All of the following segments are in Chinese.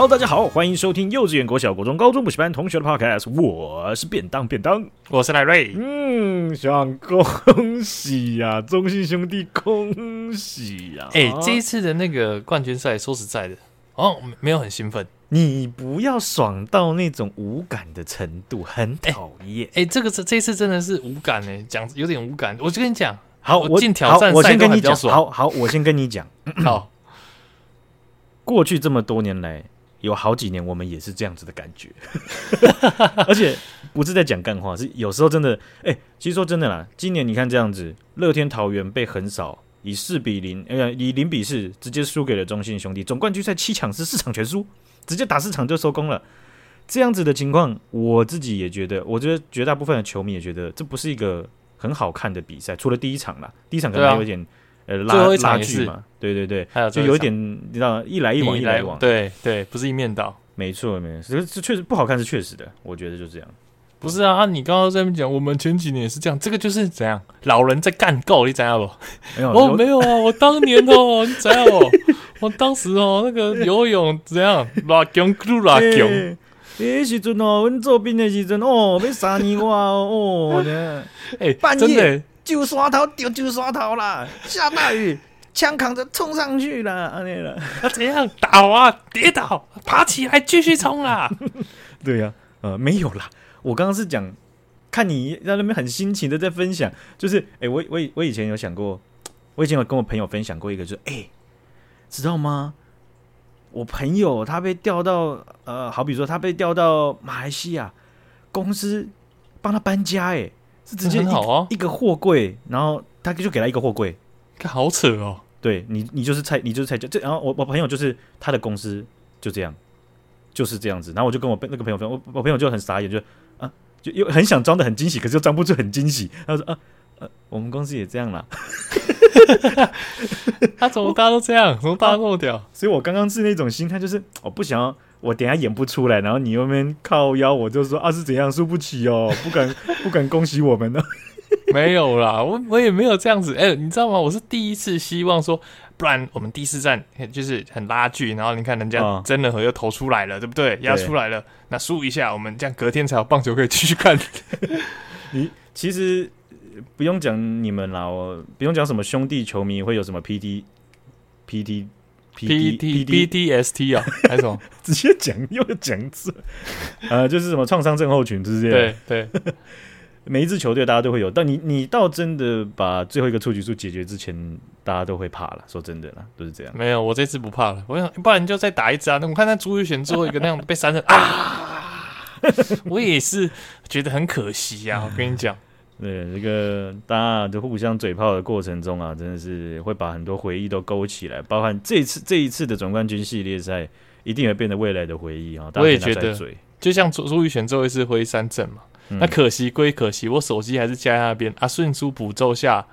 Hello， 大家好，欢迎收听幼稚园、国小、国中、高中补习班同学的 Podcast， 我是便当，我是赖瑞。想恭喜呀、中信兄弟恭喜呀、这一次的那个冠军赛，说实在的，没有很兴奋。你不要爽到那种无感的程度，很讨厌。这一次真的是无感哎、讲有点无感。我就跟你讲，好，我进挑战赛都还比较爽。好，我先跟你讲，好。过去这么多年来，有好几年我们也是这样子的感觉，而且不是在讲干话，是有时候真的，其实说真的啦，今年你看这样子，乐天桃园被横扫，以4-0，以0-4直接输给了中信兄弟，总冠军赛7场是4场全输，直接打4场就收工了。这样子的情况，我自己也觉得，我觉得绝大部分的球迷也觉得，这不是一个很好看的比赛，除了第一场啦，第一场可能有一点。拉锯嘛，对，就有一点，你知道，一来一往，对，不是一面倒，没错，这确实不好看是确实的，我觉得就这样。不是啊，你刚刚在那边讲，我们前几年也是这样，这个就是怎样，老人在干够，你知道不？没有啊，我当年你知道不？我当时那个游泳怎样，拉强撸拉强，时阵阮做兵的时阵要3年外半夜。就刷头就刷头啦！下大雨，枪扛着冲上去啦，怎样打啊？跌倒，爬起来继续冲啦！对呀、没有啦。我刚刚是讲，看你在那边很辛勤的在分享，就是我以前有想过，我以前有跟我朋友分享过一个，就是知道吗？我朋友他被调到好比说他被调到马来西亚，公司帮他搬家是直接一个货柜，然后他就给他一个货柜，好扯哦！对你就是菜，你就是菜鸟。然后我朋友就是他的公司就这样，就是这样子。然后我就跟我那个朋友分享，我朋友就很傻眼，就又很想装的很惊喜，可是又装不出很惊喜。他说我们公司也这样啦。他怎么大家都这样？怎么大家那么屌？所以我刚刚是那种心态，就是我不想要。我等一下演不出来，然后你那边靠腰，我就说是怎样输不起哦，不敢恭喜我们呢。没有啦，我也没有这样子。你知道吗？我是第一次希望说，不然我们第四站就是很拉锯，然后你看人家真人和又投出来了，对不对？压出来了，那输一下，我们这样隔天才有棒球可以继续看。你其实不用讲你们啦，我不用讲什么兄弟球迷会有什么 PTSD 啊，还是什么？直接讲又讲这，就是什么创伤症候群之类的。对，每一支球队大家都会有，但你到真的把最后一个出局数解决之前，大家都会怕了。说真的啦，都是这样。没有，我这次不怕了。我想，不然就再打一支啊！我看那朱玉贤最后一个那样被三振我也是觉得很可惜啊！我跟你讲。对，这个大家就互相嘴炮的过程中啊，真的是会把很多回忆都勾起来，包含这一次的总冠军系列赛，一定会变得未来的回忆啊。我也觉得，就像朱玉璇最后一次挥三振嘛，那可惜归可惜，我手机还是架在那边啊。迅速捕捉下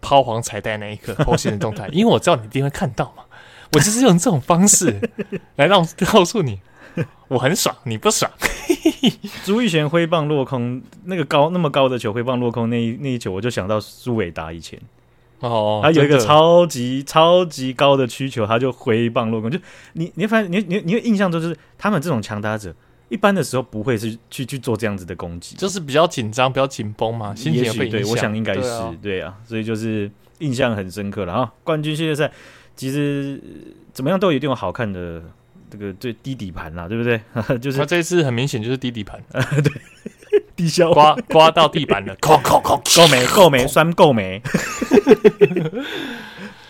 抛黄彩带那一刻后线的动态，因为我知道你一定会看到嘛，我就是用这种方式来让告诉你。我很爽，你不爽。朱玉贤挥棒落空，那个那么高的球挥棒落空那一球，我就想到苏伟达以前他有一个超级超级高的曲球，他就挥棒落空。就你发现你的印象就是他们这种强打者，一般的时候不会是去做这样子的攻击，就是比较紧张、比较紧绷嘛，心情也被影响。对，我想应该是对啊，所以就是印象很深刻了哈。冠军系列赛其实怎么样都一定有好看的。这个最低底盘啦，对不对？就是他这一次很明显就是低底盘，对，低消刮到地板了，够没，酸够没。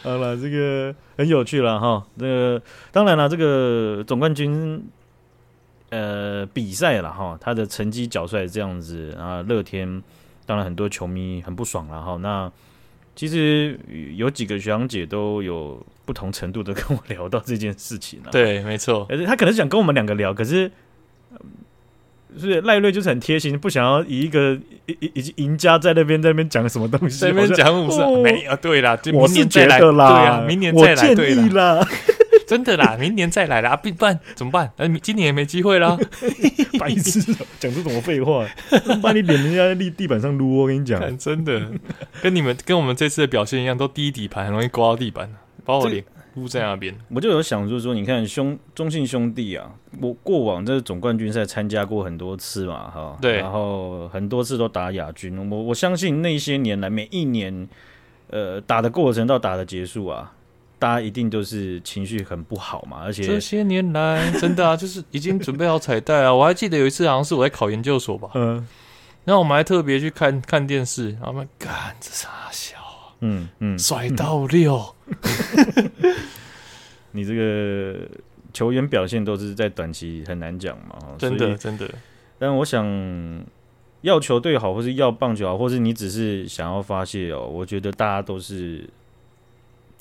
好了，这个很有趣了哈。这个当然了，这个总冠军比赛了哈，他的成绩缴出来这样子啊，乐天当然很多球迷很不爽了哈。那其实有几个学长姐都有不同程度的跟我聊到这件事情啊。对，没错。他可能想跟我们两个聊，可是是赖瑞就是很贴心，不想要以一个赢家在那边讲什么东西，在那边讲不是没有。对啦，我是觉得啦，对啊，明年再来，对啦，真的啦，明年再来啦，怎么办？今年也没机会啦。白痴，讲出什么废话？把你脸人家在地板上撸，我跟你讲，真的，跟我们这次的表现一样，都低底盘，很容易刮到地板。把我脸撸在那边。我就有想就是说，你看中信兄弟啊，我过往这总冠军赛参加过很多次嘛，哈，对，然后很多次都打亚军，我相信那些年来每一年，打的过程到打的结束啊，大家一定都是情绪很不好嘛，而且这些年来真的啊，就是已经准备好彩带啊。我还记得有一次好像是我在考研究所吧，嗯，然后我们还特别去看电视，然后我们干这啥小啊，甩到六，你这个球员表现都是在短期很难讲嘛，真的真的。但我想要球队好，或是要棒球好，或是你只是想要发泄哦，我觉得大家都是。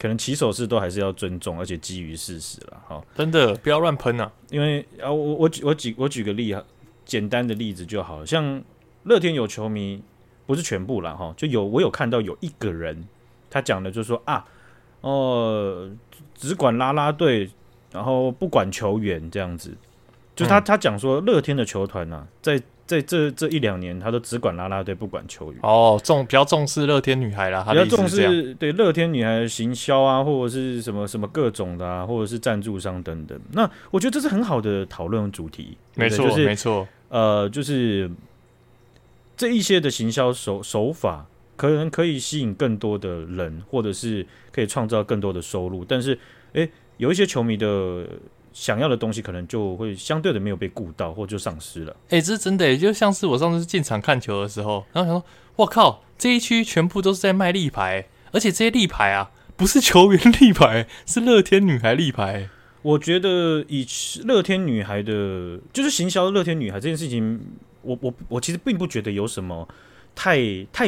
可能起手式都还是要尊重，而且基于事实啦，哦，真的不要乱喷啊！因为啊，我举个例，简单的例子就好了。像乐天有球迷，不是全部啦，哈，就我有看到有一个人，他讲的就是说啊，只管拉拉队，然后不管球员这样子。就他讲说，乐天的球团啊，在这一两年，他都只管拉拉队，不管球员。哦，比较重视乐天女孩啦，他的意思是这样，比较重视对乐天女孩的行销啊，或者是什么什么各种的啊，或者是赞助商等等。那我觉得这是很好的讨论主题，没错，没错。就是这一些的行销手法，可能可以吸引更多的人，或者是可以创造更多的收入。但是，有一些球迷的。想要的东西可能就会相对的没有被顾到，或就丧失了。这是真的，就像是我上次进场看球的时候，然后想说，哇靠，这一区全部都是在卖立牌，而且这些立牌啊，不是球员立牌，是乐天女孩立牌。我觉得以乐天女孩的，就是行销乐天女孩这件事情，我其实并不觉得有什么太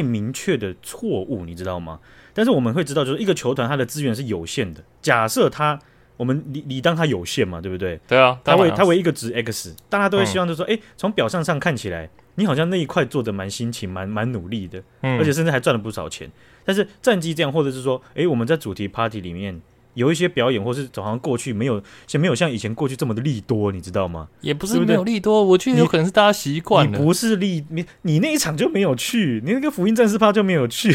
明确的错误，你知道吗？但是我们会知道，就是一个球团它的资源是有限的，假设它。我们理当它有限嘛，对不对？对啊，它为一个值 X， 大家都会希望就说，从表象上看起来，你好像那一块做的蛮辛勤、蛮努力的，而且甚至还赚了不少钱。但是战绩这样，或者是说，我们在主题 party 里面有一些表演，或是好像过去没有像以前过去这么的利多，你知道吗？也不是没有利多，对不对？我觉得有可能是大家习惯了。你不是你那一场就没有去，你那个福音战士趴就没有去，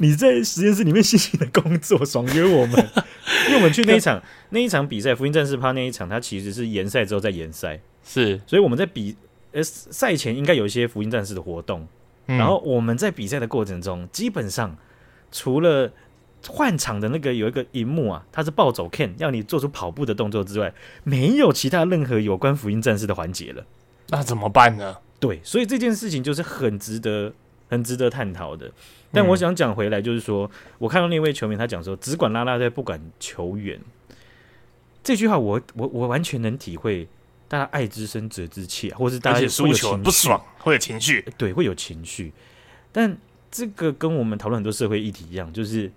你在实验室里面辛勤的工作，爽约我们。因为我们去那一场比赛，福音战士趴那一场，它其实是延赛之后再延赛，是，所以我们在赛前应该有一些福音战士的活动，然后我们在比赛的过程中，基本上除了换场的那个有一个荧幕啊，它是暴走 can 要你做出跑步的动作之外，没有其他任何有关福音战士的环节了。那怎么办呢？对，所以这件事情就是很值得探讨的。但我想讲回来，就是说，我看到那位球迷他讲说，只管拉拉队不管球员，这句话我完全能体会，大家爱之深责之切，或是大家输球不爽会有情绪，对，会有情绪。但这个跟我们讨论很多社会议题一样，就是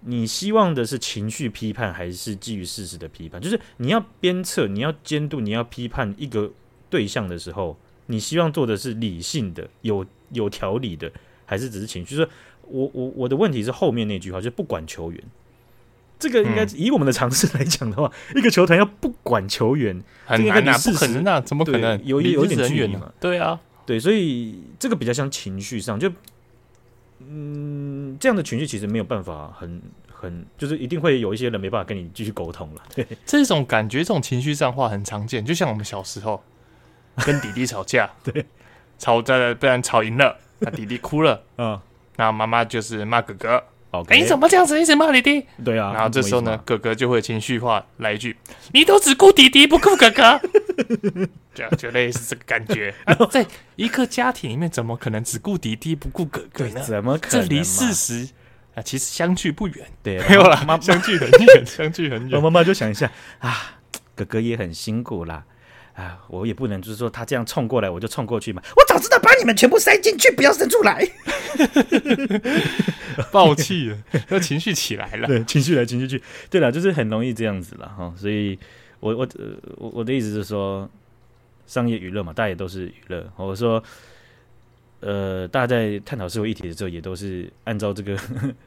你希望的是情绪批判，还是基于事实的批判？就是你要鞭策、你要监督、你要批判一个对象的时候，你希望做的是理性的、有条理的，还是只是情绪？就是我的问题是后面那句话，就是不管球员，这个应该以我们的常识来讲的话，一个球团要不管球员很难啊，不可能啊，怎么可能？有点距离嘛，对啊，对，所以这个比较像情绪上，就这样的情绪其实没有办法很，就是一定会有一些人没办法跟你继续沟通了。对，这种感觉，这种情绪上话很常见，就像我们小时候跟弟弟吵架，对，不然吵赢了。那弟弟哭了，那妈妈就是骂哥哥，你怎么这样子一直骂弟弟？对啊，然后这时候呢，哥哥就会情绪化来一句：“你都只顾弟弟，不顾哥哥。”就类似这个感觉。在一个家庭里面，怎么可能只顾弟弟不顾哥哥呢？怎么可能？这离事实啊，其实相距不远。对，没有啦，相距很远，相距很远。我妈妈就想一下啊，哥哥也很辛苦啦。啊，我也不能就是说他这样冲过来我就冲过去嘛，我早知道把你们全部塞进去，不要生出来。爆气了，那情绪起来了，对，情绪来情绪去，对啦，就是很容易这样子啦，所以我的意思是说，商业娱乐嘛，大家也都是娱乐。我说，大家在探讨社会议题的时候，也都是按照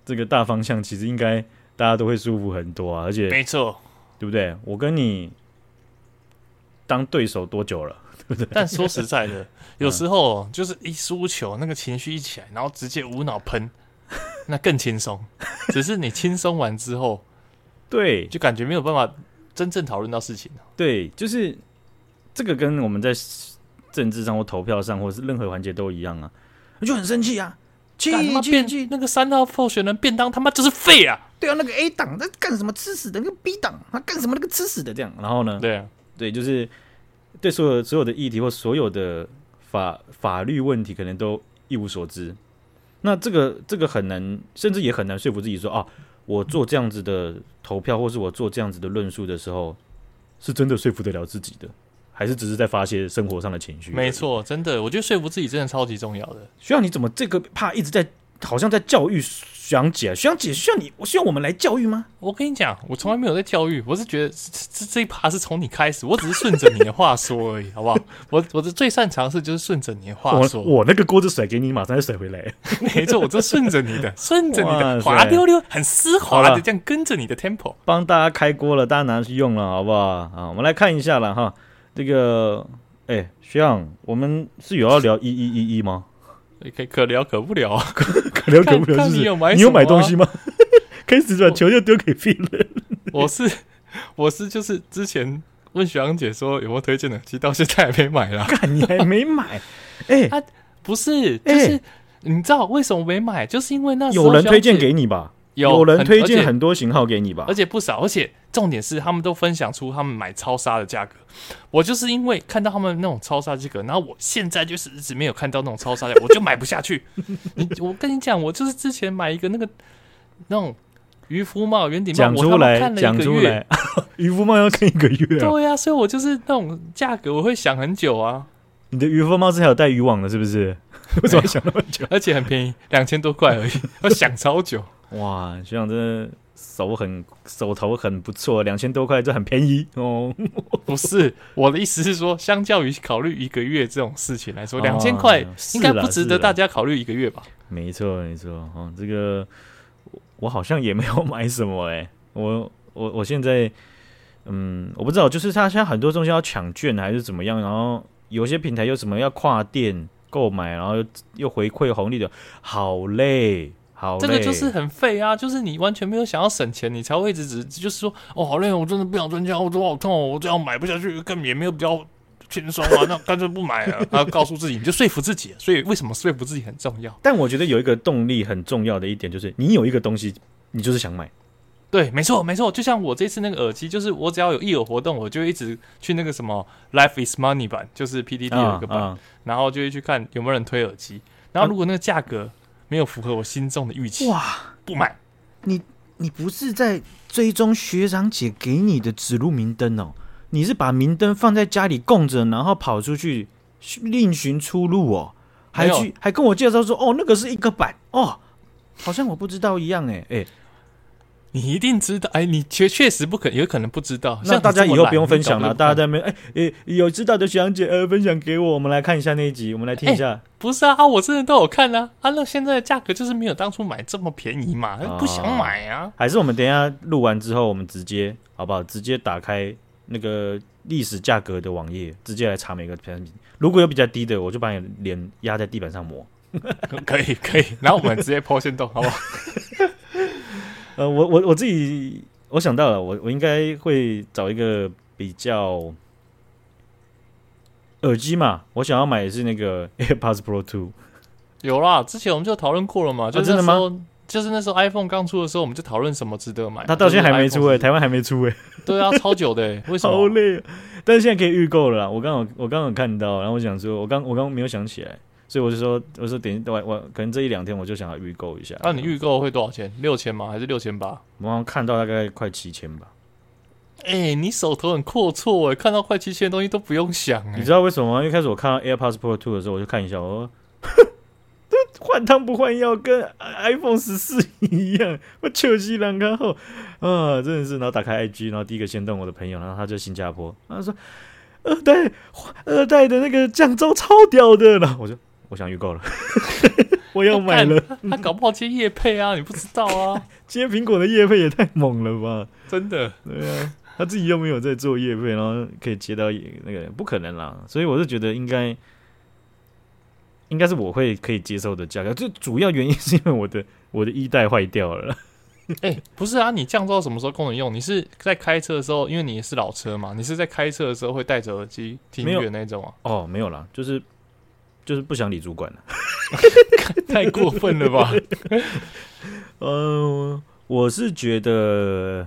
这个大方向，其实应该大家都会舒服很多啊，而且没错，对不对？我跟你。当对手多久了，对不对？但说实在的，有时候就是一输球，那个情绪一起来，然后直接无脑喷，那更轻松。只是你轻松完之后，对，就感觉没有办法真正讨论到事情。对，就是这个跟我们在政治上或投票上或是任何环节都一样啊，我就很生气啊，气那个三号候选人便当他妈就是废啊！对啊，那个 A 党他干什么吃屎的，那个 B 党他干什么那个吃屎的这样，然后呢？对啊，对，就是对所有的议题或所有的法律问题，可能都一无所知。那这个很难，甚至也很难说服自己说啊，我做这样子的投票，或是我做这样子的论述的时候，是真的说服得了自己的，还是只是在发泄生活上的情绪？没错，真的，我觉得说服自己真的超级重要的。学长，你怎么这个怕一直在好像在教育学长姐？学长姐需要我们来教育吗？我跟你讲，我从来没有在教育，我是觉得这一趴是从你开始，我只是顺着你的话说而已，好不好？我的最擅长是就是顺着你的话说。我那个锅子甩给你，马上就甩回来。没错，我就顺着你的滑溜溜，很丝滑的这样跟着你的 tempo。帮大家开锅了，大家拿去用了，好不好？啊，我们来看一下了哈。这个，哎，学长，我们是有要聊1111吗？可聊可不聊，可聊可不聊，就是你有买东西吗？开始把球就丢给别人。我是就是之前问学长姐说有没有推荐的，其实到现在还没买啦。干，你还没买？哎，不是，就是你知道为什么没买？就是因为那时候有人推荐给你吧。有人推荐很多型号给你吧，而且不少，而且重点是他们都分享出他们买超杀的价格。我就是因为看到他们那种超杀价格，然后我现在就是一直没有看到那种超杀价格，我就买不下去。我跟你讲，我就是之前买一个那种渔夫帽、圆顶帽，我他妈看了一个月，渔夫帽要看一个月、啊，对呀、啊，所以我就是那种价格我会想很久啊。你的渔夫帽是还有带渔网的，是不是？为什么想那么久？而且很便宜，2000多块而已，我想超久。哇，学长真的手头很不错，2000多块这很便宜哦。不是，我的意思是说，相较于考虑一个月这种事情来说，2000块应该不值得大家考虑一个月吧？没错，没错。哦，这个我好像也没有买什么哎、欸，我现在我不知道，就是他现在很多东西要抢券还是怎么样，然后有些平台又什么要跨店购买，然后又回馈红利的，好累。好，这个就是很废啊！就是你完全没有想要省钱，你才会一直就是说，哦，好累，我真的不想赚钱，我头好痛、哦，我这样买不下去，根本也没有比较轻松啊，那干脆不买了。然后告诉自己，你就说服自己。所以为什么说服自己很重要？但我觉得有一个动力很重要的一点就是，你有一个东西，你就是想买。对，没错，没错。就像我这次那个耳机，就是我只要有义耳活动，我就一直去那个什么 Life is Money 版，就是 PDD 有一个版，然后就会去看有没有人推耳机。然后如果那个价格，没有符合我心中的预期，哇！不买，你不是在追踪学长姐给你的指路明灯哦，你是把明灯放在家里供着，然后跑出去另寻出路哦，还跟我介绍说哦，那个是一个版哦，好像我不知道一样哎哎，你一定知道哎，你确实不可能，有可能不知道。那大家以后不用分享了，大家在那边哎有知道的学长姐分享给我，我们来看一下那一集，我们来听一下。不是啊，我真的都有看啊！啊，那现在的价格就是没有当初买这么便宜嘛，不想买啊。还是我们等一下录完之后，我们直接好不好？直接打开那个历史价格的网页，直接来查每个产品。如果有比较低的，我就把你脸压在地板上磨。可以可以，然后我们直接抛线洞，好不好？我自己我想到了，我应该会找一个比较。耳机嘛，我想要买的是那个 AirPods Pro 2。有啦，之前我们就讨论过了嘛，就是那时候，就是那时候 iPhone 刚出的时候，我们就讨论什么值得买。它到现在还没出台湾还没出对啊，超久的为什么？好累，但是现在可以预购了啦。我刚刚看到，然后我想说，我刚没有想起来，所以我就说，我可能这一两天我就想要预购一下。那你预购会多少钱？6000吗？还是6800？我好像看到大概快7000吧。你手头很阔绰看到快7000的东西都不用想你知道为什么吗？一开始我看到 AirPods Pro 2 的时候，我就看一下，我说换汤不换药，跟 iPhone 14一样，我手机啷个好啊，真的是。然后打开 IG， 然后第一个先动我的朋友，然后他就新加坡，他说二代的那个降噪超屌的，然后我就我想预购了。我要买了，他搞不好接业配啊，你不知道啊，接苹果的业配也太猛了吧，真的。对啊。他自己又没有在做业配，然后可以接到那个，不可能啦。所以我是觉得应该是我会可以接受的价格。最主要原因是因为我的一代坏掉了，不是啊，你降噪什么时候功能用？你是在开车的时候，因为你是老车嘛，你是在开车的时候会戴着耳机听音乐那种啊？哦，没有啦，就是不想理主管了，太过分了吧？我是觉得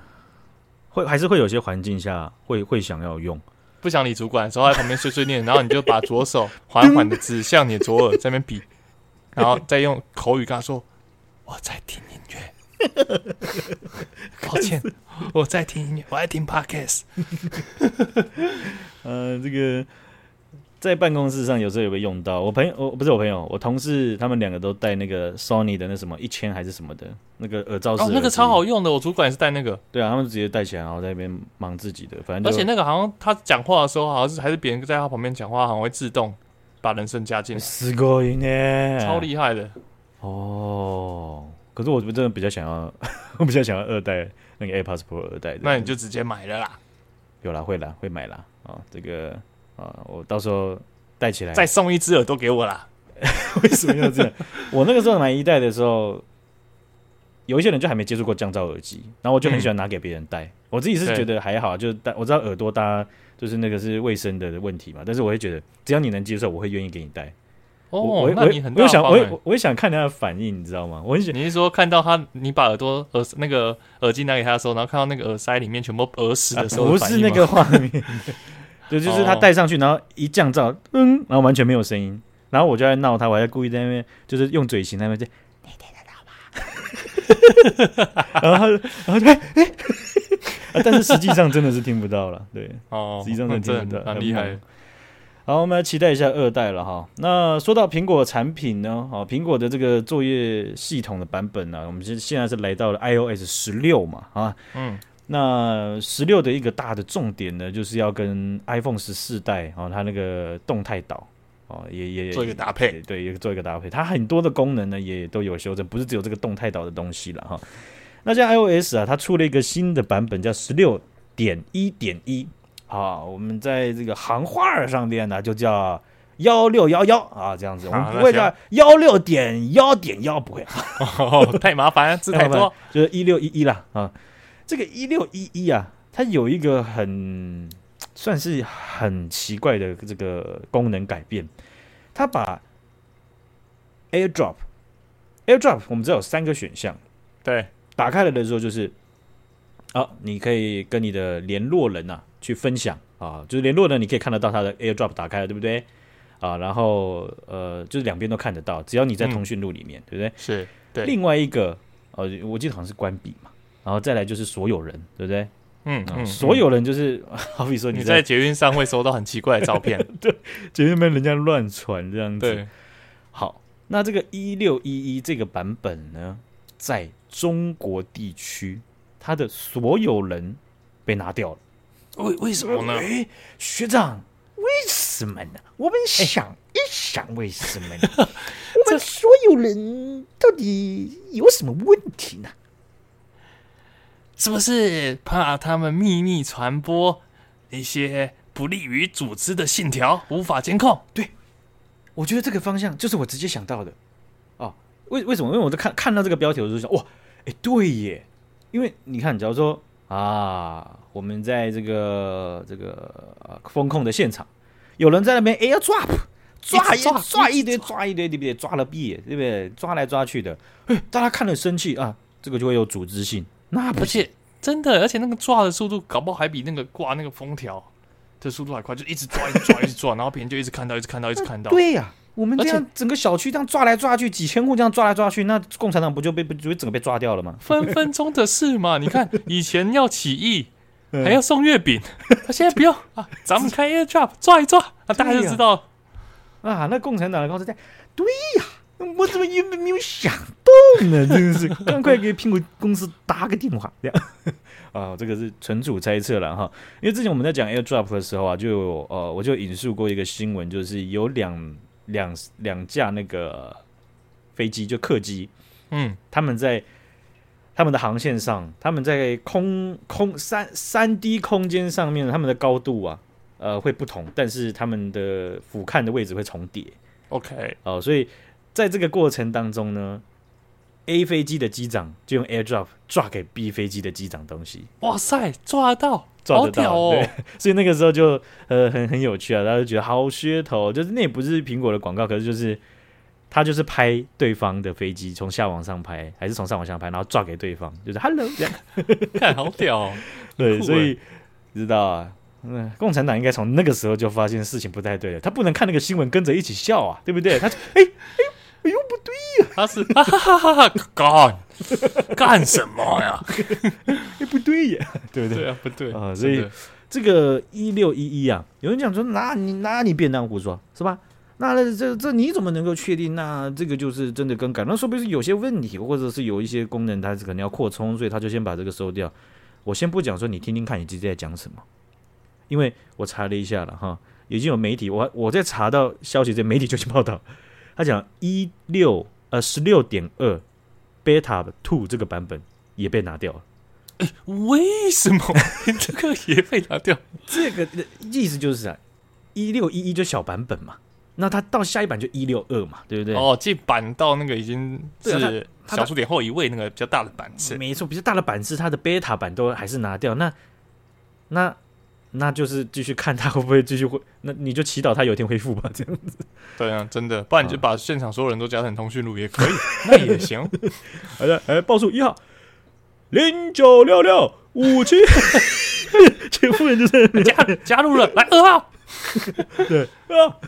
还是会有些环境下会想要用。不想理主管的时候，在旁边碎碎念，然后你就把左手缓缓的指向你的左耳，在那边比，然后再用口语跟他说：“我在听音乐，抱歉，我在听音乐，我在听 podcast。”这个在办公室上有时候也会用到。我同事他们两个都戴那个 Sony 的那什么1000还是什么的那个耳罩式耳机，那个超好用的。我主管也是戴那个，对啊，他们直接戴起来，然后在那边忙自己的，反正而且那个好像他讲话的时候，好像是还是别人在他旁边讲话，好像会自动把人声加进来，すごいね，超厉害的哦。可是我真的比较想要，我比较想要二代那个 AirPods Pro 二代的，那你就直接买了啦，有啦，会买啦啊、哦，这个。我到时候戴起来，再送一只耳朵给我啦。为什么要这样？我那个时候买一代的时候，有一些人就还没接触过降噪耳机，然后我就很喜欢拿给别人戴。我自己是觉得还好，就是我知道耳朵搭就是那个是卫生的问题嘛，但是我会觉得只要你能接受，我会愿意给你戴。哦，那你很大方欸。我也想看他的反应，你知道吗？你是说看到他，你把那个耳机拿给他的时候，然后看到那个耳塞里面全部耳屎的时候的反应吗？不是那个画面。就是他戴上去，然后一降噪，然后完全没有声音，然后我就在闹他，我还故意在那边，就是用嘴型在那边，你听得到吗？然后就但是实际上真的是听不到了，对，实际上真的听不到，很厉害。好，我们来期待一下二代了哈。那说到苹果产品呢，苹果的这个作业系统的版本呢、啊，我们现在是来到了 iOS 16嘛，啊，那16的一个大的重点呢，就是要跟 iPhone 14代、哦、它那个动态岛、哦、也做一个搭配，对，也做一个搭配。它很多的功能呢也都有修正，不是只有这个动态岛的东西了哈、哦。那像 iOS 啊，它出了一个新的版本叫 16.1.1 啊，我们在这个行话上面呢就叫1611啊，这样子我们不会叫 16.1.1 不会，太麻烦，字太多，就是1611啦啊。这个1611啊，它有一个算是很奇怪的这个功能改变，它把 AirDrop 我们知道有3个选项，对，打开了的时候就是，你可以跟你的联络人啊去分享啊，就是联络人你可以看得到他的 AirDrop 打开了，对不对？啊，然后就是两边都看得到，只要你在通讯录里面，对不对？是，对。另外一个我记得好像是关闭嘛。然后再来就是所有人，对不对？所有人就是好比说你在捷运上会收到很奇怪的照片，对，捷运被人家乱传这样子。对，好，那这个1611这个版本呢，在中国地区，它的所有人被拿掉了。为什么呢？哎，学长，为什么呢？我们想一想，为什么呢？我们所有人到底有什么问题呢？是不是怕他们秘密传播一些不利于组织的信条，无法监控？对，我觉得这个方向就是我直接想到的。哦，为什么？因为我在看到这个标题，我就想，哇，对耶！因为你看，假如说啊，我们在这个风控的现场，有人在那边 AirDrop 抓一堆，对不对？抓了 B， 对不对？抓来抓去的，大家看了生气啊，这个就会有组织性。那不是真的，而且那个抓的速度，搞不好还比那个挂那个封条的速度还快，就一直抓，然后别人就一直看到。对呀、啊，我们这样整个小区这样抓来抓去，几千户这样抓来抓去，那共产党不就整个被抓掉了吗？分分钟的事嘛！你看以前要起义还要送月饼，现在不用啊，咱们开 AirDrop 抓一抓，大家就知道啊。那共产党的公司在，对呀、啊。我怎么也没有想到呢？真是，赶快给苹果公司打个电话。这样啊，这个是纯属猜测了哈。因为之前我们在讲 AirDrop 的时候啊，就我就引述过一个新闻，就是有两架那个飞机，就客机，他们在他们的航线上，他们在3D 空间上面，他们的高度啊，会不同，但是他们的俯瞰的位置会重叠。OK， 所以。在这个过程当中呢 A 飞机的机长就用 AirDrop 抓给 B 飞机的机长东西。哇塞，抓得到，抓得到哦！所以那个时候就很有趣啊，大家就觉得好噱头，就是那也不是苹果的广告，可是就是他就是拍对方的飞机，从下往上拍，还是从上往下拍，然后抓给对方，就是 Hello 这样，看好屌哦！对，所以知道啊。共产党应该从那个时候就发现事情不太对了，他不能看那个新闻跟着一起笑啊，对不对？他就哎呦不对啊，他是哈哈哈哈哈干什么呀？不对呀，对不对？对啊，不对啊，所以这个1611啊，有人讲说拿你便当胡说是吧？那这你怎么能够确定？那这个就是真的更改？那说不定是有些问题，或者是有一些功能它可能要扩充，所以他就先把这个收掉。我先不讲说，你听听看你自己在讲什么。因为我查了一下了哈，已经有媒体，我在查到消息，这媒体就去报道，他讲16.2 beta 2这个版本也被拿掉了。为什么这个也被拿掉？这个意思就是啊，1611就小版本嘛，那他到下一版就162嘛，对不对？哦，这版到那个已经是小数点后一位那个比较大的版次，没错，比较大的版次，它的 beta 版都还是拿掉，那就是继续看他会不会继续恢，那你就祈祷他有一天恢复吧，这样子。对啊，真的，不然你就把现场所有人都加成通讯录也可以，那也行。好的，来报数1号，096657，全部人就是加入了，来2号，对2号，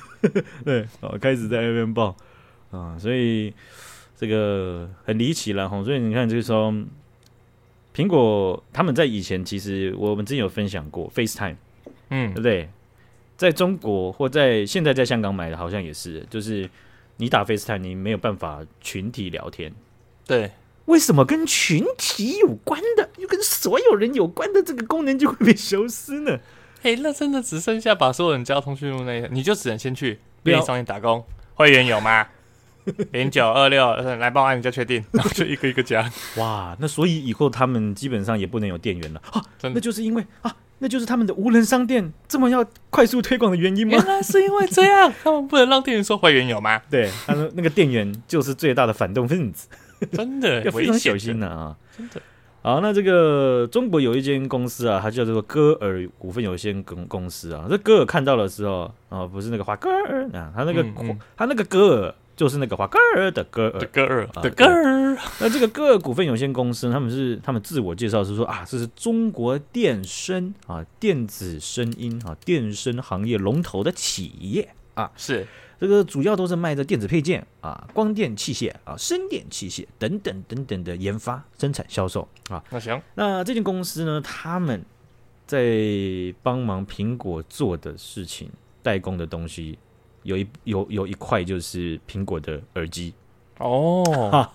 对，好，开始在那边报啊，所以这个很离奇了哈，所以你看就是说。苹果他们在以前其实我们之前有分享过 FaceTime， 对不对？在中国或在现在在香港买的好像也是，就是你打 FaceTime 你没有办法群体聊天。对，为什么跟群体有关的，又跟所有人有关的这个功能就会被消失呢？哎，那真的只剩下把所有人加通讯录那一下，你就只能先去便利商店打工，会员有吗？0926来帮我按一下确定，然后就一个一个加。哇，那所以以后他们基本上也不能有店员了啊！那就是因为啊，那就是他们的无人商店这么要快速推广的原因吗？原来是因为这样，他们不能让店员说会员有吗？对，他说那个店员就是最大的反动分子，真的要非常小心啊！真的。好，那这个中国有一间公司啊，它叫做歌尔股份有限公司啊。这歌尔看到的时候啊，不是那个花歌尔啊，他那个他那个歌尔。就是那个华歌尔的歌尔的歌尔，那这个歌尔股份有限公司，他们自我介绍是说啊，这是中国电声啊，电子声音啊，电声行业龙头的企业啊，是这个主要都是卖的电子配件啊，光电器械啊，声电器械等等等等的研发、生产、销售啊。那行，那这间公司呢，他们在帮忙苹果做的事情，代工的东西。有一块就是苹果的耳机哦，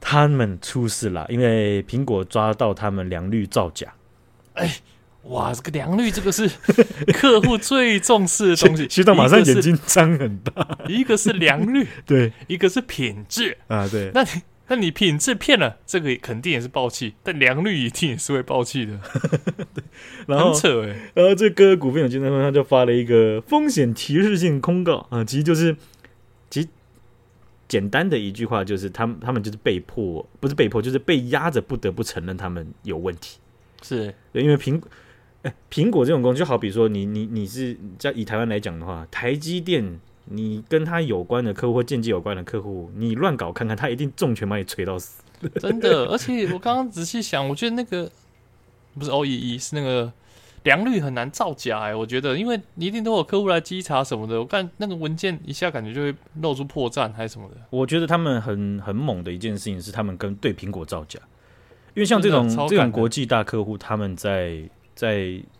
他们出事了，因为苹果抓到他们良率造假。哎，哇，这个良率这个是客户最重视的东西。徐导马上眼睛张很大，一个是良率，对，一个是品质啊，对。那你品质骗了，这个肯定也是爆气，但良率一定也是会爆气的。对，然后很扯欸。然后这个股份有限公司他就发了一个风险提示性公告啊，其实就是简单的一句话，就是他们就是被迫，不是被迫，就是被压着不得不承认他们有问题。是，因为苹果这种公司，就好比说你是以台湾来讲的话，台积电。你跟他有关的客户或间接有关的客户，你乱搞看看，他一定重拳把你捶到死。真的，而且我刚刚仔细想，我觉得那个不是 OEE， 是那个良率很难造假我觉得，因为你一定都有客户来稽查什么的，我看那个文件一下感觉就会露出破绽还是什么的。我觉得他们很猛的一件事情是，他们跟对苹果造假，因为像这种国际大客户，他们在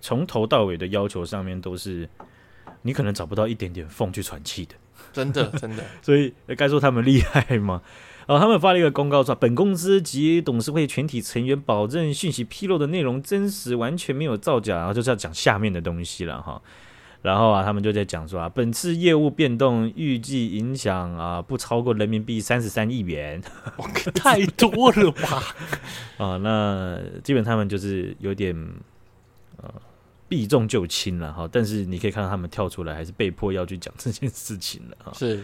从头到尾的要求上面都是。你可能找不到一点点缝去喘气的，真的真的。所以该说他们厉害吗？他们发了一个公告说，本公司及董事会全体成员保证讯息披露的内容真实，完全没有造假。然后就是要讲下面的东西了哈。然后啊，他们就在讲说啊，本次业务变动预计影响啊不超过人民币33亿元，太多了吧？那基本他们就是有点避重就轻了，但是你可以看到他们跳出来还是被迫要去讲这件事情了。是，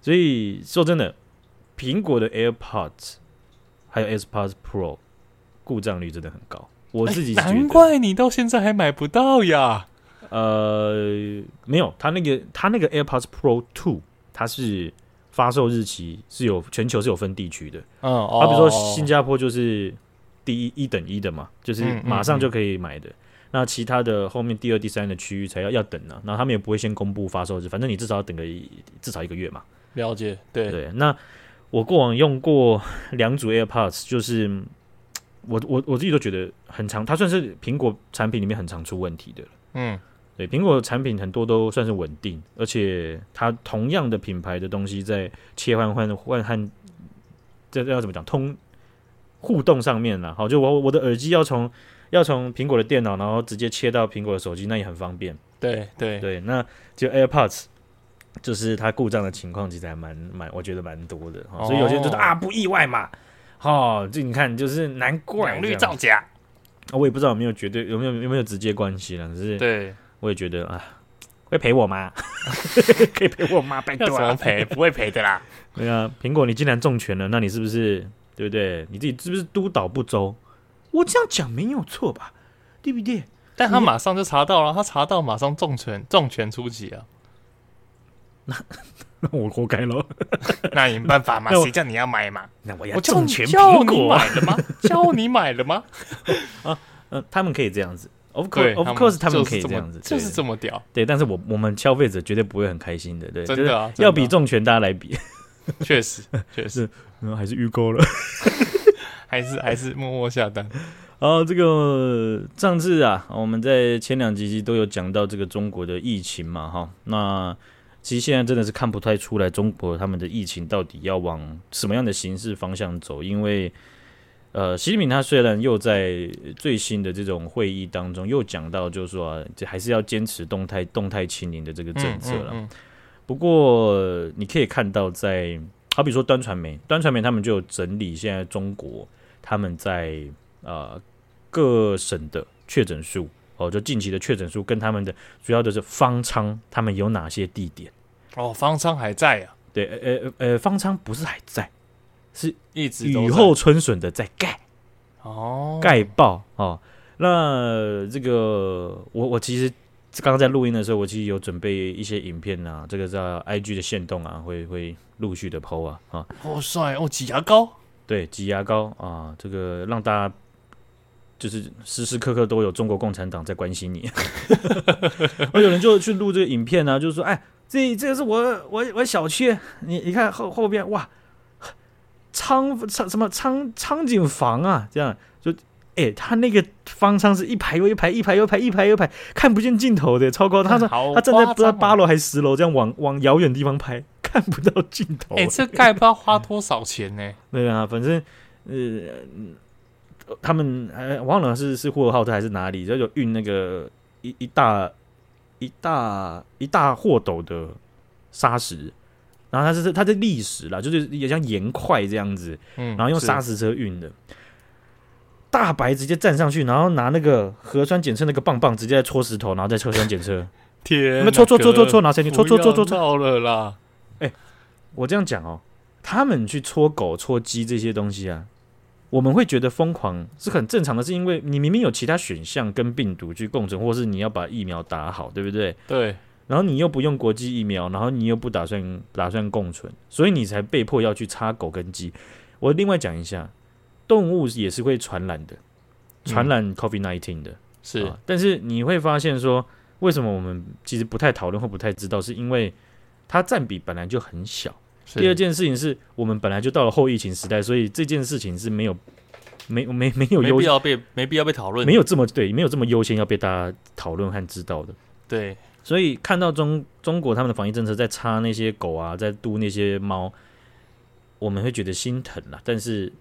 所以说真的，苹果的 AirPods 还有 AirPods Pro 故障率真的很高，我自己觉得。难怪你到现在还买不到呀。没有，他那个AirPods Pro 2， 它是发售日期是有全球是有分地区的。啊，比如说新加坡就是第一等一的嘛，就是马上就可以买的。那其他的后面第二、第三的区域才要等啊，然后他们也不会先公布发售日，反正你至少要等个至少一个月嘛。了解，对对。那我过往用过两组 AirPods， 就是我自己都觉得很常，它算是苹果产品里面很常出问题的了。嗯，对，苹果产品很多都算是稳定，而且它同样的品牌的东西在切换这要怎么讲互动上面啦。好，就我的耳机要从苹果的电脑，然后直接切到苹果的手机，那也很方便。对对对，那就 AirPods， 就是它故障的情况其实还蛮，我觉得蛮多的。哦，所以有些人就说啊，不意外嘛，哦，就你看，就是难怪良率造假。我也不知道有没有直接关系了，可是对，我也觉得啊，会赔我吗？可以赔我吗？拜托，要怎么赔？不会赔的啦。对啊，苹果你既然重拳了，那你是不是对不对？你自己是不是督导不周？我这样讲没有错吧？对不对？但他马上就查到了，他查到马上重拳出击啊！那我活该喽！那也没办法嘛，谁叫你要买嘛？那我要重拳苹果啊！叫你买了吗？啊，他们可以这样子 ，of course， 他们可以这样子，就是这么屌。对，但是我们消费者绝对不会很开心的，对，真的啊，要比重拳大家来比，确实确实，还是预购了。还是默默下单。哦，这个上次啊，我们在前两集都有讲到这个中国的疫情嘛，哈。那其实现在真的是看不太出来中国他们的疫情到底要往什么样的形式方向走，因为习近平他虽然又在最新的这种会议当中又讲到，就是说啊，还是要坚持动态清零的这个政策了。不过你可以看到在，好比说端传媒他们就有整理现在中国。他们在各省的确诊数哦，就近期的确诊数跟他们的主要的是方舱，他们有哪些地点？哦，方舱还在啊？对，方舱不是还在，是一直雨后春笋的在盖哦，盖爆哦。那这个我其实刚刚在录音的时候，我其实有准备一些影片啊，这个在 IG 的限动啊，会陆续的 PO 啊啊。好帅哦，挤牙膏。对，挤牙膏啊，这个让大家就是时时刻刻都有中国共产党在关心你。有人就去录这个影片啊，就是说，哎，这个是我小区，你看后边哇，苍井房啊，这样就哎，他那个方舱是一排又一排，看不见尽头的，超高。他站在不知道8楼还是10楼，这样往遥远的地方拍。看不到尽头，哎，这盖不知道花多少钱呢？对啊，反正他们忘了是呼和浩特还是哪里，就运那个一大货斗的砂石，然后它是砾石啦，就是也像盐块这样子，然后用砂石车运的。大白直接站上去，然后拿那个核酸检测那个棒棒直接在戳石头，然后再核酸检测。天，那戳，拿谁去戳到了啦？欸，我这样讲哦，他们去戳狗、戳鸡这些东西啊，我们会觉得疯狂是很正常的，是因为你明明有其他选项跟病毒去共存，或是你要把疫苗打好，对不对？对。然后你又不用国际疫苗，然后你又不打算共存，所以你才被迫要去插狗跟鸡。我另外讲一下，动物也是会传染的，传染 COVID-19 的，是啊。但是你会发现说，为什么我们其实不太讨论或不太知道，是因为它占比本来就很小。第二件事情是我们本来就到了后疫情时代，所以这件事情是没有必要被讨论，没有这么优先要被大家讨论和知道的。对，所以看到中国他们的防疫政策在插那些狗啊，在嘟那些猫，我们会觉得心疼啦。但是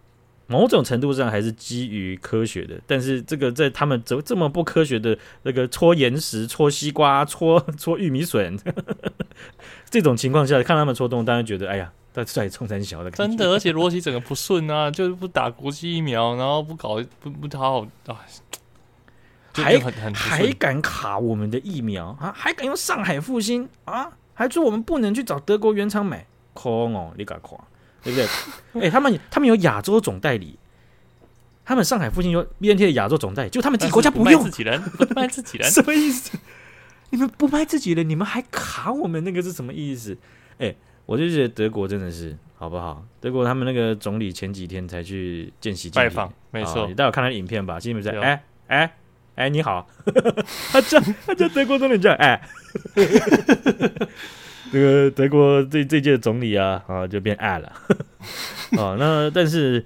某种程度上还是基于科学的，但是这个在他们这么不科学的那个搓岩石、搓西瓜、搓玉米笋这种情况下，看他们搓动，当然觉得哎呀，他在冲三小的感觉。真的，而且逻辑整个不顺啊，就是不打国际疫苗，然后不好啊，还敢卡我们的疫苗啊，还敢用上海复兴啊，还说我们不能去找德国原厂买，抠哦，你敢夸？对不对？哎、欸，他们有亚洲总代理，他们上海附近有 BNT 的亚洲总代理，就他们自己国家不用，不卖自己人，不卖自己人，什么意思？你们不卖自己人，你们还卡我们那个是什么意思？哎、欸，我就觉得德国真的是好不好？德国他们那个总理前几天才去见习近平拜访，没错，你大家有看他的影片吧？习近平在哎，你好，他叫德国总理叫哎，这个德国这届的总理啊就变哎了啊。那但是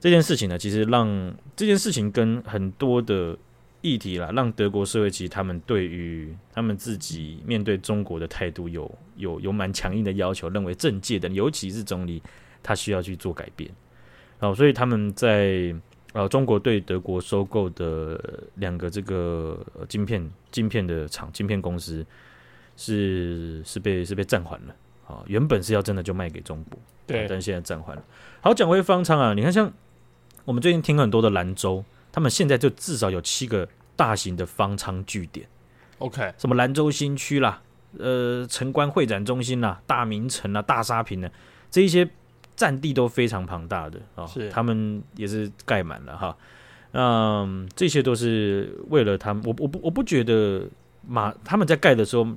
这件事情呢，其实让这件事情跟很多的议题啦，让德国社会其实他们对于他们自己面对中国的态度有蛮强硬的要求，认为政界的尤其是总理他需要去做改变。好、啊，所以他们在。中国对德国收购的两个这个晶片公司是被暂缓了、啊、原本是要真的就卖给中国，对，但现在暂缓了。好，讲回方舱啊，你看像我们最近听很多的兰州，他们现在就至少有7个大型的方舱据点 ，OK， 什么兰州新区啦，城关会展中心啦，大明城啦，大沙坪啦，这一些。占地都非常庞大的、哦、他们也是盖满了哈。嗯，这些都是为了他们，我不觉得他们在盖的时候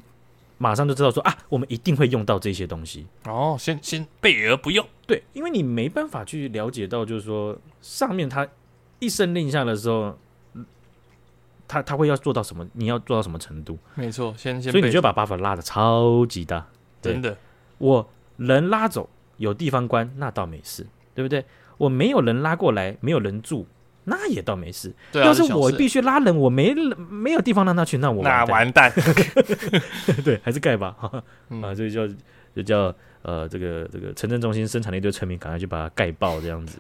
马上就知道说啊，我们一定会用到这些东西哦，先备而不用。对，因为你没办法去了解到，就是说上面他一声令下的时候，他会要做到什么，你要做到什么程度？没错，先所以你就把 buffer 拉的超级大，真的，我人拉走。有地方关那倒没事，对不对？我没有人拉过来，没有人住那也倒没事。对啊，要是我必须拉人，我没有地方让他去，那我完蛋。对，还是盖吧。啊，所以就叫这个城镇中心生产了一堆村民，赶快去把它盖爆这样子。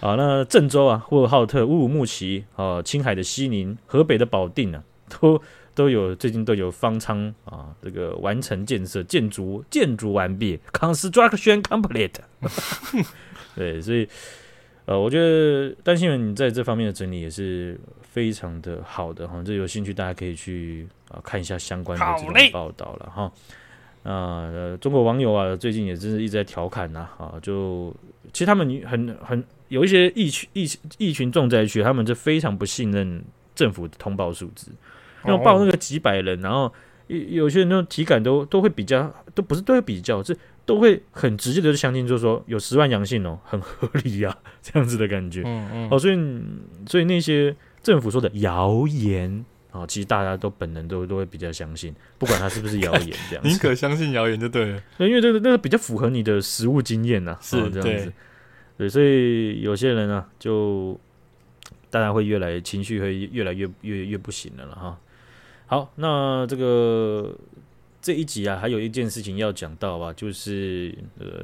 好，那郑州啊，呼和浩特、乌鲁木齐啊，青海的西宁、河北的保定啊，最近都有方舱啊，这个完成建设，建筑完毕 ，construction complete 。对，所以我觉得单新闻你在这方面的整理也是非常的好的哈，这有兴趣大家可以去看一下相关的这种报道了哈。中国网友啊，最近也真是一直在调侃呐啊，就其实他们很有一些疫群重灾区，他们就非常不信任政府的通报数字。那种报那个几百人，然后有些人那种体感都会比较，都不是都会比较，是都会很直接的相信，就是说有10万阳性哦，很合理啊，这样子的感觉。哦，所以那些政府说的谣言啊、哦，其实大家都本能都会比较相信，不管它是不是谣言这样子。宁可相信谣言就对了，因为那个比较符合你的实务经验呐、啊，是、哦、这样子。对，所以有些人啊，就大家会情绪会越来越不行了哈。好，那这一集啊，还有一件事情要讲到啊，就是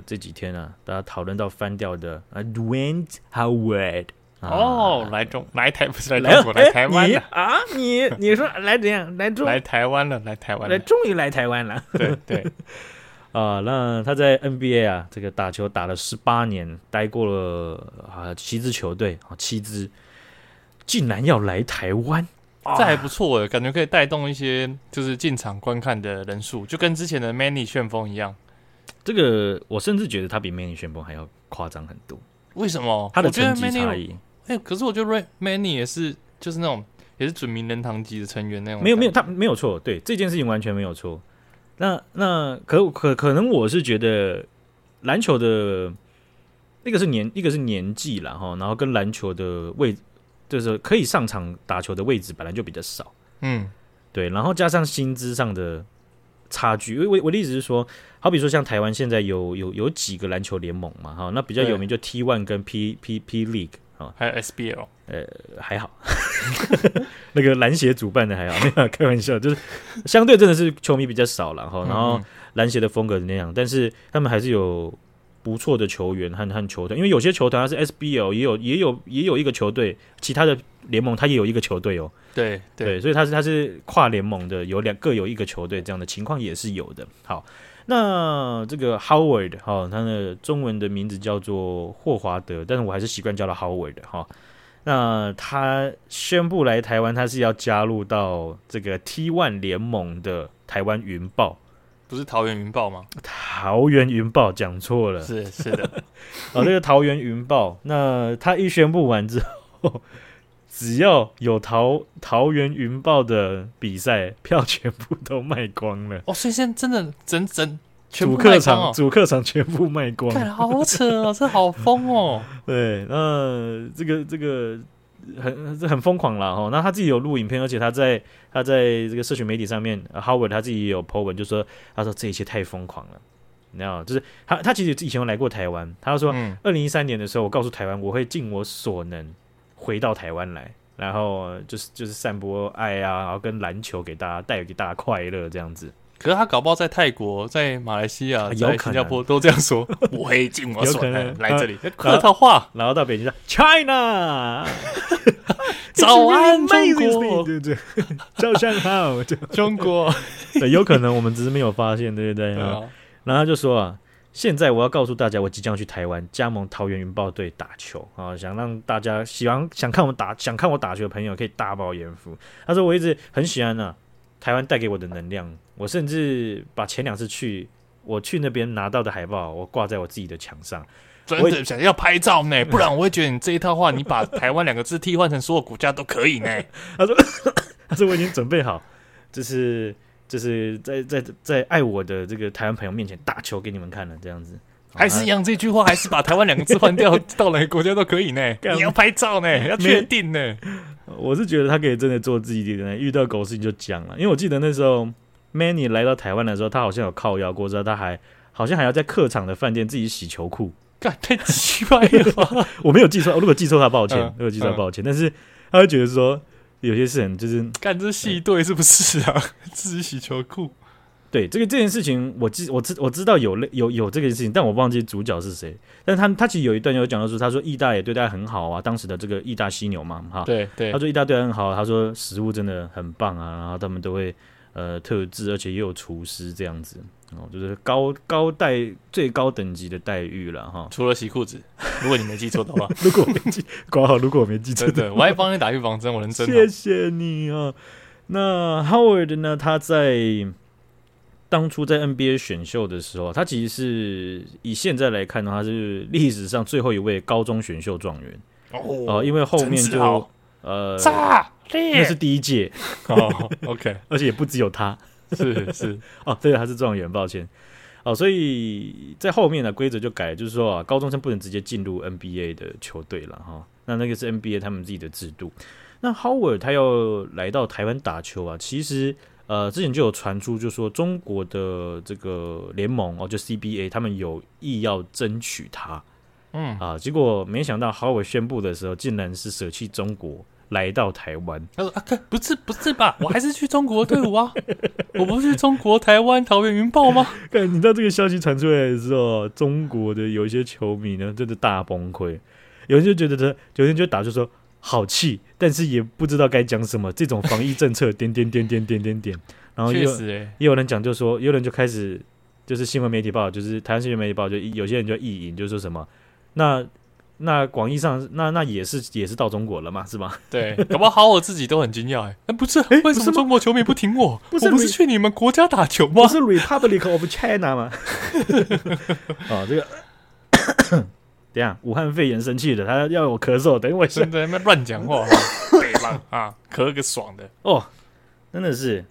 这几天啊，大家讨论到翻掉的Dwight Howard 哦，来台湾了啊！你说来怎样？来台湾了，终于来台湾了，对啊，那他在 NBA 啊，这个打球打了18年，待过了7支球队啊，7支，竟然要来台湾。这还不错的，感觉可以带动一些就是进场观看的人数，就跟之前的 Manny 旋风一样。这个我甚至觉得他比 Manny 旋风还要夸张很多。为什么？他的成绩差异。可是我觉得 Manny 也是，就是那种也是准名人堂级的成员那种。没有，他没有错，对这件事情完全没有错。那可能我是觉得篮球的一个是年纪啦哈，然后跟篮球的位置。就是可以上场打球的位置本来就比较少，嗯，对，然后加上薪资上的差距，因为我的意思是说，好比说像台湾现在有几个篮球联盟嘛，哈，那比较有名就 T1 跟 P League 啊，还有 SBL， 还好，那个篮协主办的还好，没有开玩笑，就是相对真的是球迷比较少了哈，然后篮协的风格那样，但是他们还是有不错的球员和球队，因为有些球团它是 SBL 也有一个球队，其他的联盟它也有一个球队哦。对，所以它是跨联盟的，各有一个球队，这样的情况也是有的。好，那这个 Howard 哈、哦，他的中文的名字叫做霍华德，但是我还是习惯叫他 Howard 哈、哦。那他宣布来台湾，他是要加入到这个 T1 联盟的台湾云豹不是桃园云豹吗？桃园云豹讲错了，是的、哦，这个桃园云豹，那他一宣布完之后，只要有桃园云豹的比赛，票全部都卖光了。哦，所以现在真的整全部卖光，哦，主客场全部卖光，好扯哦，这好疯哦。对，那这个。很疯狂啦，哦，那他自己有录影片，而且他在这个社群媒体上面，Howard 他自己也有 po 文，就说他说这一切太疯狂了，你知道，就是他其实以前有来过台湾，他说2013年的时候，我告诉台湾我会尽我所能回到台湾来，然后就是散播爱啊，然后跟篮球给大家带给大家快乐这样子。可是他搞不好在泰国、在马来西亚、在新加坡都这样说，我会尽我所能来这里，客套话，然后到北京说 China， 早安中国，对，早上好中国，对，有可能我们只是没有发现，对不对？然后他就说啊，现在我要告诉大家，我即将去台湾加盟桃园云豹队打球啊！想让大家想看我打球的朋友可以大饱眼福。他说我一直很喜欢啊。台湾带给我的能量，我甚至把前2次我去那边拿到的海报，我挂在我自己的墙上。真的想要拍照呢，不然我会觉得你这一套话，你把台湾2个字替换成所有国家都可以呢。他说我已经准备好，就是在爱我的这个台湾朋友面前打球给你们看了，这样子。还是一样这句话，还是把台湾2个字换掉，到哪个国家都可以呢？你要拍照呢，要确定呢。我是觉得他可以真的做自己的，遇到狗事情就讲了。因为我记得那时候 Manny 来到台湾的时候，他好像有靠腰过，之后他好像还要在客场的饭店自己洗球裤，干太奇怪了。我没有记错，如果记错他抱歉，但是他会觉得说有些事情就是干这戏对是不是啊？自己洗球裤。对，这件事情我知道有这件事情，但我忘记主角是谁。但他其实有一段有讲到说，他说义大也对大家很好啊，当时的这个义大犀牛嘛，哈，对，他说义大对他很好，他说食物真的很棒啊，然后他们都会特制，而且也有厨师这样子，哦，就是最高等级的待遇了哈。除了洗裤子，如果你没记错的话，如果我没记错的话，对，我还帮你打预防针，我能真的谢谢你啊。那 Howard 呢？他在当初在 NBA 选秀的时候，他其实是以现在来看的话，是历史上最后一位高中选秀状元哦，因为后面就那是第一届哦 ，OK， 而且也不只有他，是哦，对，他是状元，抱歉哦，所以在后面的规则就改，就是说啊，高中生不能直接进入 NBA 的球队了哈，那个是 NBA 他们自己的制度。那 Howard 他要来到台湾打球啊，其实。之前就有传出，就说中国的这个联盟哦，就 CBA， 他们有意要争取他，结果没想到Howard宣布的时候，竟然是舍弃中国来到台湾。他说啊，不是吧？我还是去中国队伍啊，我不是中国台湾桃园云豹吗？你知道这个消息传出来的时候，中国的有一些球迷呢，真的大崩溃，有人就觉得他，有人就打就说。好气，但是也不知道该讲什么。这种防疫政策，点，然后也有人讲，就说，也有人就开始，就是新闻媒体报，就是台湾新闻媒体报，就有些人就意淫，就说什么，那广义上，那也是到中国了嘛，是吧？对，搞不好我自己都很惊讶，不是，为什么中国球迷不挺我？我不是去你们国家打球吗？不是 Republic of China 吗？哦，这个。等一下，武汉肺炎生气了，他要我咳嗽，等我一下。真的在那乱讲话，对吧？啊，咳个爽的哦，真的是，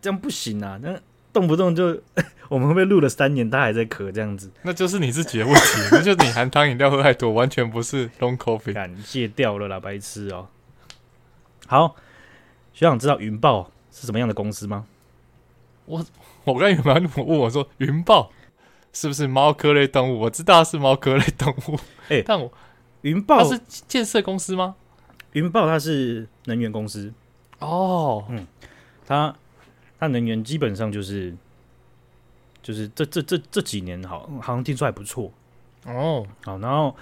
这样不行啊！那动不动就我们会不会录了3年，他还在咳这样子？那就是你自己的问题，那就是你含糖饮料喝太多，完全不是 long coffee。感谢掉了啦，白痴哦。好，学长知道云豹是什么样的公司吗？我刚才有人问我说云豹。是不是猫科类动物？我知道它是猫科类动物。但云豹它是建设公司吗？云豹它是能源公司哦。它能源基本上就是这几年好像听说还不错哦。好，然后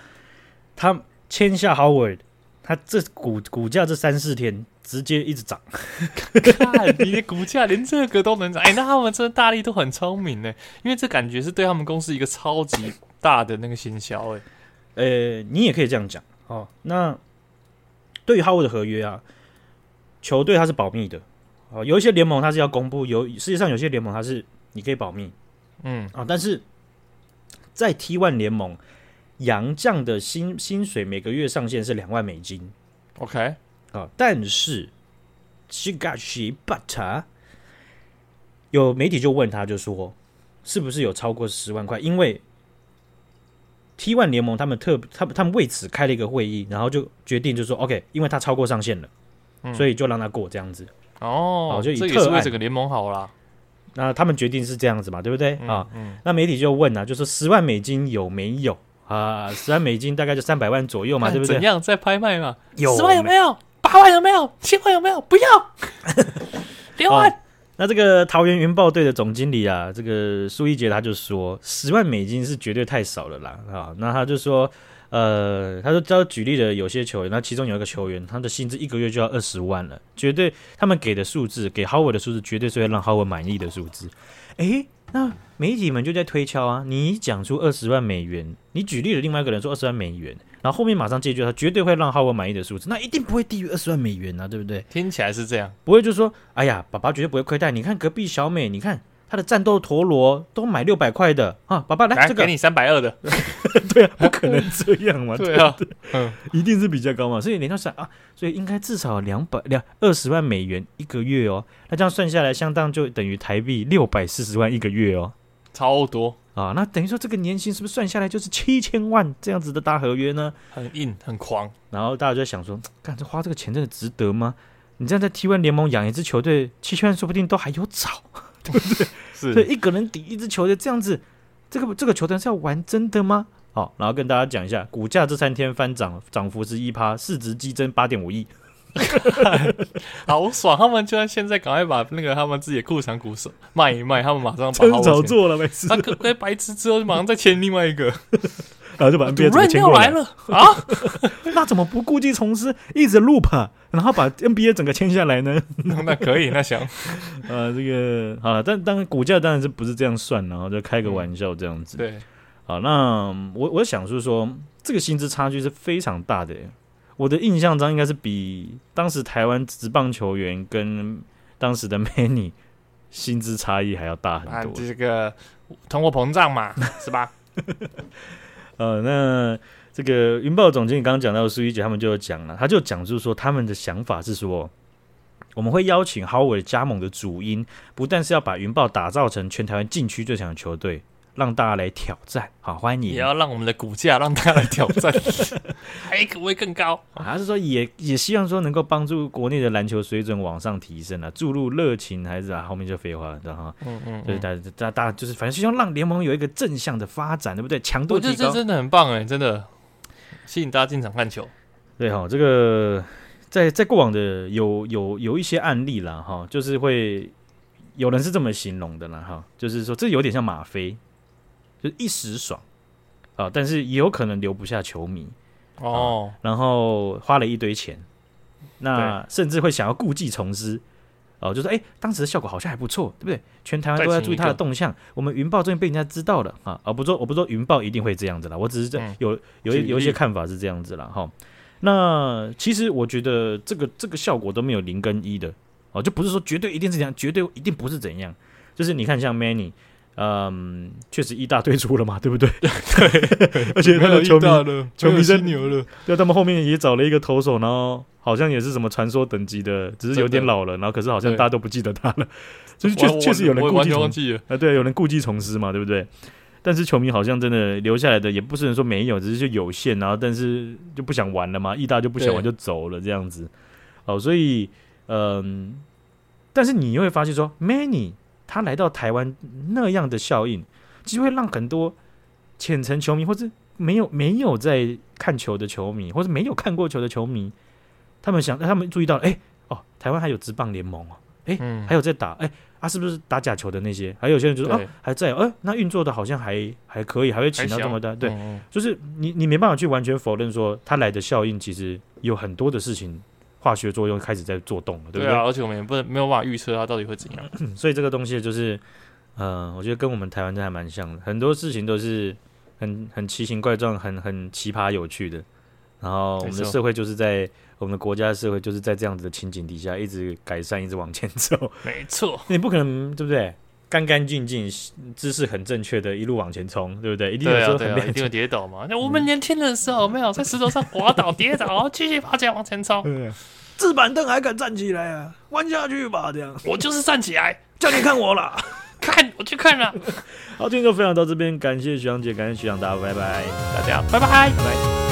它签下 Howard， 它这股价这3-4天直接一直涨。看你的股价连这个都能涨，那他们真的大力都很聪明呢，因为这感觉是对他们公司一个超级大的那个行销哎。你也可以这样讲哦。那对于Howard的合约啊，球队它是保密的哦，有一些联盟它是要公布，有世界上有些联盟它是你可以保密。嗯啊，但是在 T1 联盟，洋将的薪水每个月上限是$20,000。OK， 啊，但是Shigashi Bata 有媒体就问他，就说是不是有超过10万块？因为 T1 联盟他们为此开了一个会议，然后就决定就说 OK， 因为他超过上限了，所以就让他过这样子。哦，就以特案，这也是为整个联盟好啦。那他们决定是这样子嘛，对不对？啊，那媒体就问啊，就说$100,000有没有啊？$100,000大概就300万左右嘛，对不对？怎样在拍卖嘛？10万有没有？8万有没有？7万有没有？不要6万、哦。那这个桃园云豹队的总经理啊，这个苏一杰他就说，$100,000是绝对太少了啦啊。那他就说，他举例了有些球员，那其中有一个球员，他的薪资一个月就要20万了，绝对他们给的数字，给 Howard 的数字，绝对是会让 Howard 满意的数字。哎，那媒体们就在推敲啊，你讲出$200,000，你举例了另外一个人说$200,000，然后后面马上接一句他绝对会让 Howard 满意的数字，那一定不会低于$200,000啊，对不对？听起来是这样，不会就说，哎呀，爸爸绝对不会亏待，你看隔壁小美，你看。他的战斗陀螺都买600块的啊，爸爸来这个给你320的，对啊，不可能这样嘛，对啊，对嗯，一定是比较高嘛，所以联想想啊，所以应该至少$2,000,000一个月哦，那这样算下来，相当就等于台币640万一个月哦，超多啊，那等于说这个年薪是不是算下来就是7000万这样子的大合约呢？很硬很狂，然后大家就在想说，干这花这个钱真的值得吗？你这样在 T1 联盟养一支球队，7000万说不定都还有找。对不对？是，所以一个人抵一支球队这样子，这个球队是要玩真的吗？好，然后跟大家讲一下，股价这3天翻涨，涨幅是1%，市值激增8.5亿，好爽！他们就算现在赶快把那个他们自己的库藏股卖一卖，他们马上把好早做了，没事。他可白痴之后就马上再签另外一个，然后就把 NBA 整个签过来了啊！那怎么不故技重施，一直 loop 啊？然后把 NBA 整个签下来呢？那可以，那想，这个啊，但当然股价当然是不是这样算，然后就开个玩笑这样子。对，好，那我想是说，这个薪资差距是非常大的。我的印象中应该是比当时台湾职棒球员跟当时的 Manny 薪资差异还要大很多。啊，这个通货膨胀嘛，是吧？那。这个云豹总经理刚刚讲到苏一姐他们就讲了，他就讲就是说他们的想法是说，我们会邀请 Howard 加盟的主因，不但是要把云豹打造成全台湾禁区最强的球队，让大家来挑战，好欢迎，也要让我们的股价让大家来挑战，还可不可以更高？还是说也希望说能够帮助国内的篮球水准往上提升啊，注入热情还是啊，后面就废话了，知道吗？就是大家就是反正希望让联盟有一个正向的发展，对不对？强度提高，我觉得这真的很棒哎，真的。吸引大家进场看球，对哈，这个在过往的有一些案例啦哈，就是会有人是这么形容的啦哈，就是说这有点像吗啡，就是一时爽啊，但是也有可能留不下球迷哦，然后花了一堆钱，那甚至会想要故技重施哦，就是哎，当时的效果好像还不错，对不对？全台湾都在注意他的动向，我们云豹终于被人家知道了啊！我不说云豹一定会这样子啦，我只是有一些看法是这样子啦哈。那其实我觉得这个效果都没有0跟1的哦，就不是说绝对一定是这样，绝对一定不是怎样。就是你看像 Manny， 确实一大堆出了嘛，对不对？对，而且他的球迷真牛了，对，他们后面也找了一个投手，然后。好像也是什么传说等级的，只是有点老了，然后可是好像大家都不记得他了，就是确实有人故技重施啊，对，有人故技重施嘛，对不对？但是球迷好像真的留下来的也不是人说没有，只是就有限，然后但是就不想玩了嘛，义大就不想玩就走了这样子。好，所以但是你会发现说 ，Manny 他来到台湾那样的效应，就会让很多浅层球迷或者没有在看球的球迷，或者没有看过球的球迷。他们注意到了，哎哦，台湾还有职棒联盟哦，哎、还有在打，哎啊，是不是打假球的那些？还有些人就说，哦，还在，那运作的好像还可以，还会请到这么大，对，就是你没办法去完全否认说他来的效应，其实有很多的事情化学作用开始在做动了，对不对？对啊，而且我们也没有办法预测它到底会怎样，所以这个东西就是，我觉得跟我们台湾真还蛮像的，很多事情都是很奇形怪状、很奇葩有趣的。然后我们的社会就是在我们的国家的社会就是在这样子的情景底下一直改善，一直往前走。没错，你不可能对不对？干干净净，姿势很正确的一路往前冲，对不对？一定有时候很累，一定有跌倒嘛。那我们年轻的时候没有在石头上滑倒跌倒，然后继续爬起来往前冲。对，自板凳还敢站起来啊？弯下去吧，这样。我就是站起来，叫你看我啦，看我去看啦。好，今天就分享到这边，感谢徐阳姐，感谢徐阳达，拜拜，大家拜拜，拜拜。